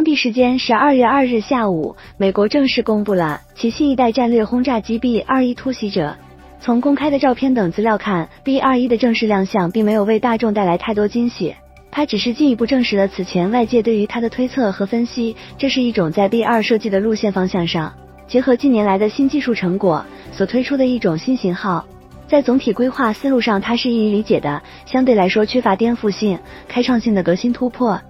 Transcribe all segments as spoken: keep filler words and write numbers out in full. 当地时间十二月二日下午，美国正式公布了其新一代战略轰炸机 B 二十一 突袭者。从公开的照片等资料看 ，B 二十一 的正式亮相并没有为大众带来太多惊喜，它只是进一步证实了此前外界对于它的推测和分析。这是一种在 B 二 设计的路线方向上，结合近年来的新技术成果所推出的一种新型号。在总体规划思路上，它是易于理解的，相对来说缺乏颠覆性、开创性的革新突破。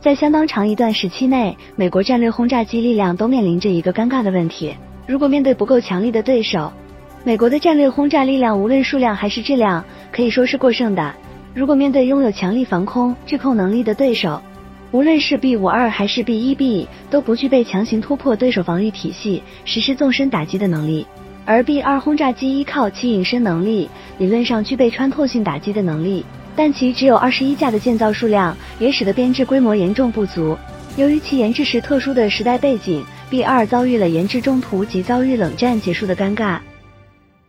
在相当长一段时期内，美国战略轰炸机力量都面临着一个尴尬的问题：如果面对不够强力的对手，美国的战略轰炸力量无论数量还是质量，可以说是过剩的；如果面对拥有强力防空、制控能力的对手，无论是 B 五十二 还是 B 一 B， 都不具备强行突破对手防御体系、实施纵深打击的能力。而 B 二 轰炸机依靠其隐身能力，理论上具备穿透性打击的能力，但其只有二十一架的建造数量，也使得编制规模严重不足。由于其研制时特殊的时代背景， B 二 遭遇了研制中途及遭遇冷战结束的尴尬。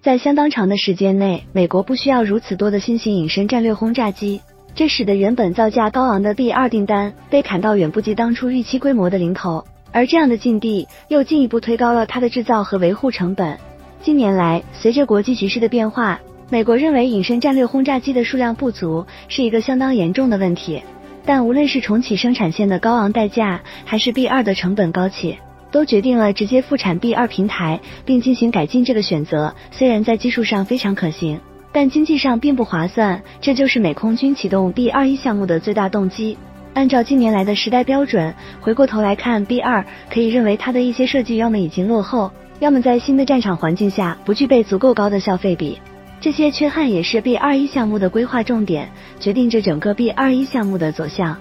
在相当长的时间内，美国不需要如此多的新型隐身战略轰炸机，这使得原本造价高昂的 B 二 订单被砍到远不及当初预期规模的零头，而这样的境地又进一步推高了它的制造和维护成本。近年来，随着国际局势的变化，美国认为隐身战略轰炸机的数量不足是一个相当严重的问题。但无论是重启生产线的高昂代价，还是 B 二 的成本高企，都决定了直接复产 B 二 平台并进行改进这个选择。虽然在技术上非常可行，但经济上并不划算，这就是美空军启动 B 二十一 项目的最大动机。按照近年来的时代标准，回过头来看 B 二， 可以认为它的一些设计要么已经落后，要么在新的战场环境下不具备足够高的消费比，这些缺憾也是 B 二十一 项目的规划重点，决定着整个 B 二十一 项目的走向。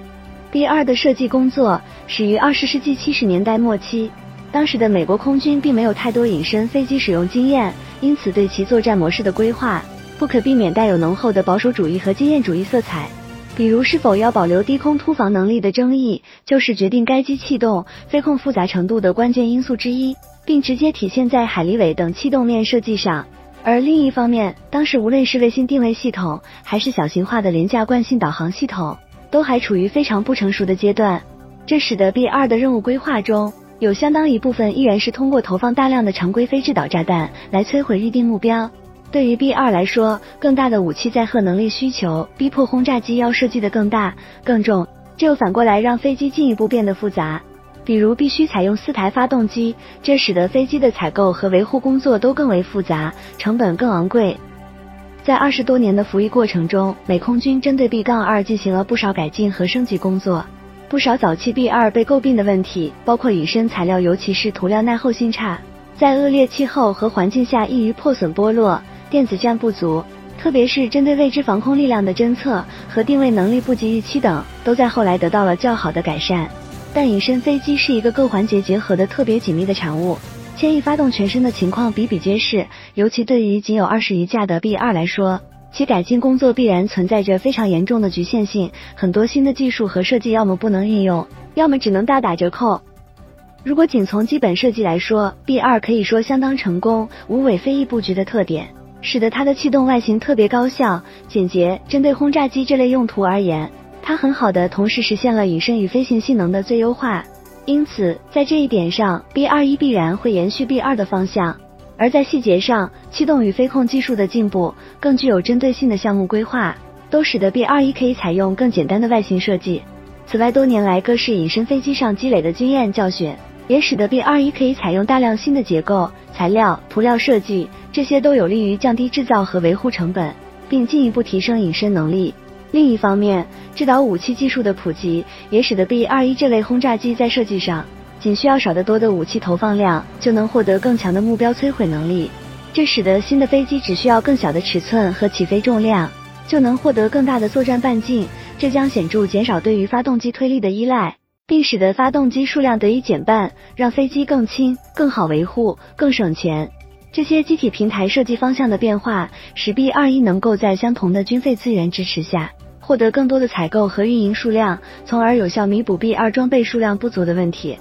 B 二 的设计工作始于二十世纪七十年代末期，当时的美国空军并没有太多隐身飞机使用经验，因此对其作战模式的规划不可避免带有浓厚的保守主义和经验主义色彩。比如是否要保留低空突防能力的争议，就是决定该机气动、飞控复杂程度的关键因素之一，并直接体现在海狸尾等气动面设计上。而另一方面，当时无论是卫星定位系统，还是小型化的廉价惯性导航系统，都还处于非常不成熟的阶段，这使得 B 二 的任务规划中有相当一部分依然是通过投放大量的常规非制导炸弹来摧毁预定目标。对于 B 二 来说，更大的武器载荷能力需求逼迫轰炸机要设计得更大更重，这又反过来让飞机进一步变得复杂，比如必须采用四台发动机，这使得飞机的采购和维护工作都更为复杂，成本更昂贵。在二十多年的服役过程中，美空军针对 B 二 进行了不少改进和升级工作。不少早期 B 二 被诟病的问题包括隐身材料，尤其是涂料耐候性差，在恶劣气候和环境下易于破损剥落，电子战不足，特别是针对未知防空力量的侦测和定位能力不及预期等，都在后来得到了较好的改善。但隐身飞机是一个各环节结合的特别紧密的产物，牵一发动全身的情况比比皆是，尤其对于仅有二十一架的 B 二 来说，其改进工作必然存在着非常严重的局限性，很多新的技术和设计要么不能运用，要么只能大打折扣。如果仅从基本设计来说， B 二 可以说相当成功，无尾飞翼布局的特点使得它的气动外形特别高效简洁，针对轰炸机这类用途而言，它很好的同时实现了隐身与飞行性能的最优化。因此在这一点上， B 二十一 必然会延续 B 二 的方向。而在细节上，气动与飞控技术的进步，更具有针对性的项目规划，都使得 B 二十一 可以采用更简单的外形设计。此外，多年来各式隐身飞机上积累的经验教训，也使得 B 二十一 可以采用大量新的结构、材料、涂料设计，这些都有利于降低制造和维护成本，并进一步提升隐身能力。另一方面，制导武器技术的普及也使得 B 二十一 这类轰炸机在设计上仅需要少得多的武器投放量就能获得更强的目标摧毁能力，这使得新的飞机只需要更小的尺寸和起飞重量就能获得更大的作战半径，这将显著减少对于发动机推力的依赖，并使得发动机数量得以减半，让飞机更轻、更好维护、更省钱。这些机体平台设计方向的变化使 B 二十一 能够在相同的军费资源支持下获得更多的采购和运营数量，从而有效弥补 B 二 装备数量不足的问题。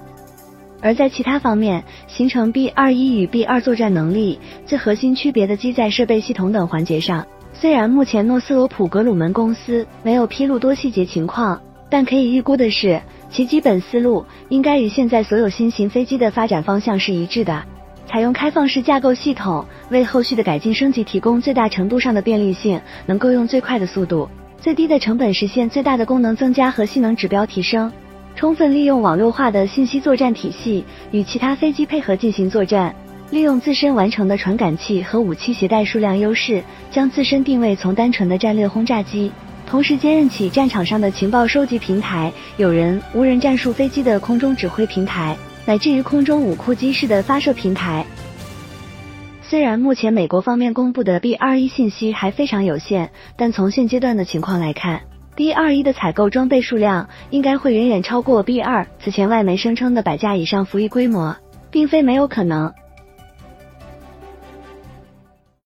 而在其他方面，形成 B 二十一 与 B 二 作战能力最核心区别的机载设备系统等环节上，虽然目前诺斯罗普格鲁门公司没有披露多细节情况，但可以预估的是，其基本思路应该与现在所有新型飞机的发展方向是一致的，采用开放式架构系统，为后续的改进升级提供最大程度上的便利性，能够用最快的速度、最低的成本实现最大的功能增加和性能指标提升，充分利用网络化的信息作战体系与其他飞机配合进行作战，利用自身完成的传感器和武器携带数量优势，将自身定位从单纯的战略轰炸机，同时兼任起战场上的情报收集平台、有人、无人战术飞机的空中指挥平台，乃至于空中武库机式的发射平台。虽然目前美国方面公布的 B 二十一 信息还非常有限，但从现阶段的情况来看， B 二十一 的采购装备数量应该会远远超过 B 二， 此前外媒声称的百架以上服役规模并非没有可能，